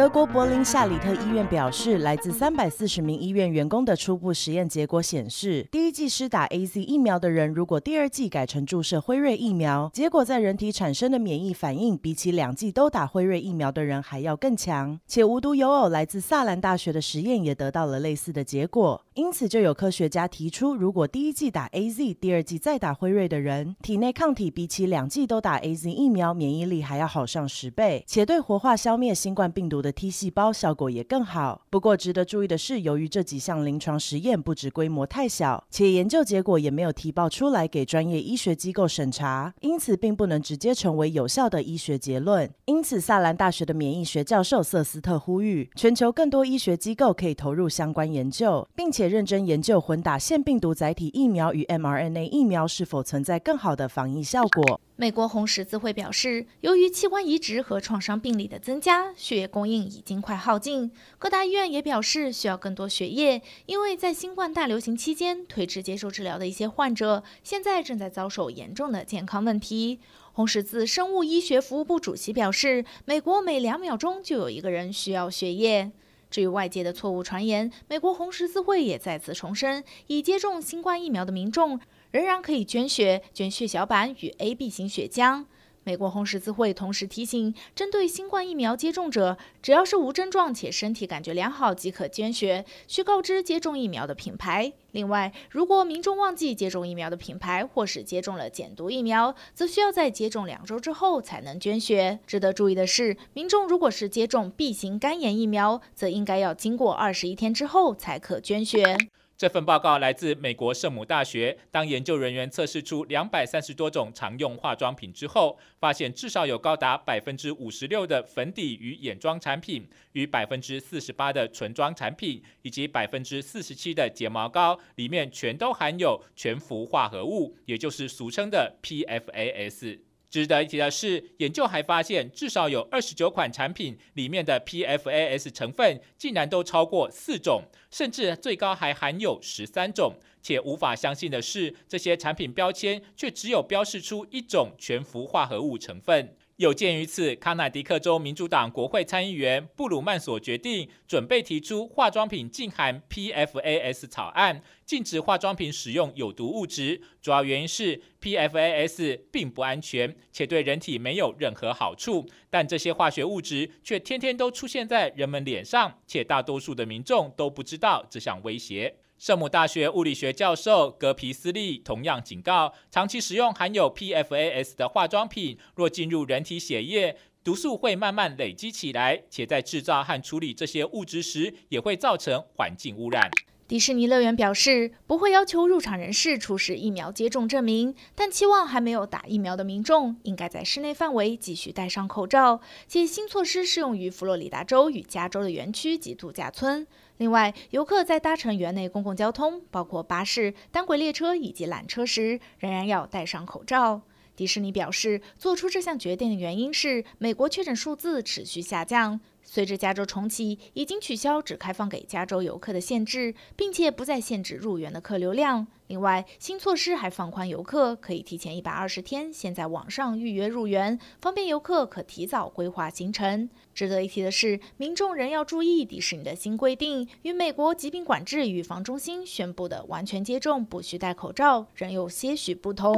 德国柏林夏里特医院表示，来自340名医院员工的初步实验结果显示，第一剂施打 AZ 疫苗的人，如果第二剂改成注射辉瑞疫苗，结果在人体产生的免疫反应，比起2剂都打辉瑞疫苗的人还要更强。且无独有偶，来自萨兰大学的实验也得到了类似的结果。因此，就有科学家提出，如果第一剂打 AZ， 第二剂再打辉瑞的人，体内抗体比起2剂都打 AZ 疫苗，免疫力还要好上10倍，且对活化消灭新冠病毒的 T 细胞效果也更好。不过值得注意的是，由于这几项临床实验不止规模太小，且研究结果也没有提报出来给专业医学机构审查，因此并不能直接成为有效的医学结论。因此，萨兰大学的免疫学教授瑟斯特呼吁，全球更多医学机构可以投入相关研究，并且认真研究混打腺病毒载体疫苗与 mRNA 疫苗是否存在更好的防疫效果。美国红十字会表示，由于器官移植和创伤病理的增加，血液供应已经快耗尽。各大医院也表示需要更多血液，因为在新冠大流行期间推迟接受治疗的一些患者，现在正在遭受严重的健康问题。红十字生物医学服务部主席表示，美国每2秒钟就有一个人需要血液。至于外界的错误传言，美国红十字会也再次重申，已接种新冠疫苗的民众仍然可以捐血、捐血小板与 AB 型血浆。美国红十字会同时提醒，针对新冠疫苗接种者，只要是无症状且身体感觉良好即可捐血，需告知接种疫苗的品牌。另外，如果民众忘记接种疫苗的品牌，或是接种了减毒疫苗，则需要在接种2周之后才能捐血。值得注意的是，民众如果是接种 B 型肝炎疫苗，则应该要经过21天之后才可捐血。这份报告来自美国圣母大学，当研究人员测试出230多种常用化妆品之后，发现至少有高达56%的粉底与眼妆产品，与48%的唇妆产品，以及47%的睫毛膏里面全都含有全氟化合物，也就是俗称的 PFAS。值得一提的是，研究还发现，至少有29款产品里面的 PFAS 成分竟然都超过4种，甚至最高还含有13种。且无法相信的是，这些产品标签却只有标示出1种全氟化合物成分。有鉴于此，康乃狄克州民主党国会参议员布鲁曼所决定，准备提出化妆品禁含 PFAS 草案，禁止化妆品使用有毒物质。主要原因是 PFAS 并不安全，且对人体没有任何好处。但这些化学物质却天天都出现在人们脸上，且大多数的民众都不知道这项威胁。圣母大学物理学教授格皮斯利同样警告，长期使用含有 PFAS 的化妆品，若进入人体血液，毒素会慢慢累积起来，且在制造和处理这些物质时，也会造成环境污染。迪士尼乐园表示，不会要求入场人士出示疫苗接种证明，但期望还没有打疫苗的民众应该在室内范围继续戴上口罩，且新措施适用于佛罗里达州与加州的园区及度假村。另外，游客在搭乘园内公共交通，包括巴士、单轨列车以及缆车时，仍然要戴上口罩。迪士尼表示，做出这项决定的原因是美国确诊数字持续下降。随着加州重启，已经取消只开放给加州游客的限制，并且不再限制入园的客流量。另外，新措施还放宽游客可以提前120天先在网上预约入园，方便游客可提早规划行程。值得一提的是，民众仍要注意迪士尼的新规定与美国疾病管制与预防中心宣布的完全接种不需戴口罩仍有些许不同。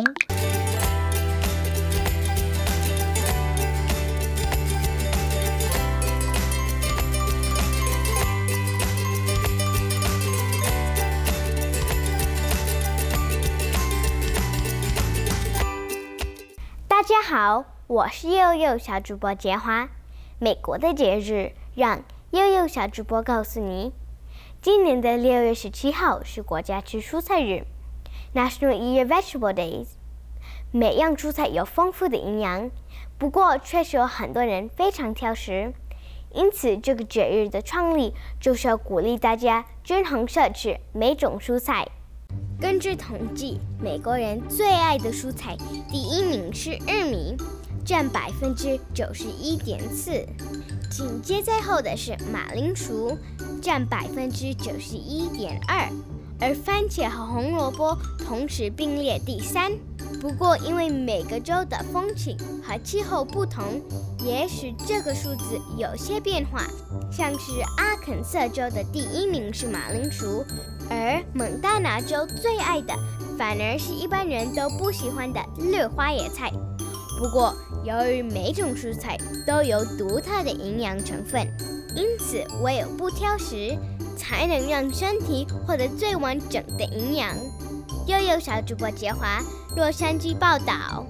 大家好，我是悠悠小主播杰华。美国的节日，让悠悠小主播告诉你，今年的6月17号是国家吃蔬菜日 （National Eat Your Vegetable Days）。每样蔬菜有丰富的营养，不过确实有很多人非常挑食，因此这个节日的创立就是要鼓励大家均衡摄取每种蔬菜。根据统计，美国人最爱的蔬菜第1名是玉米，占91.4%，紧接在后的是马铃薯，占91.2%，而番茄和红萝卜同时并列第3。不过，因为每个州的风情和气候不同，也许这个数字有些变化。像是阿肯色州的第一名是马铃薯，而蒙大拿州最爱的反而是一般人都不喜欢的绿花野菜。不过，由于每种蔬菜都有独特的营养成分，因此唯有不挑食，才能让身体获得最完整的营养。悠悠小主播杰华，洛杉矶报道。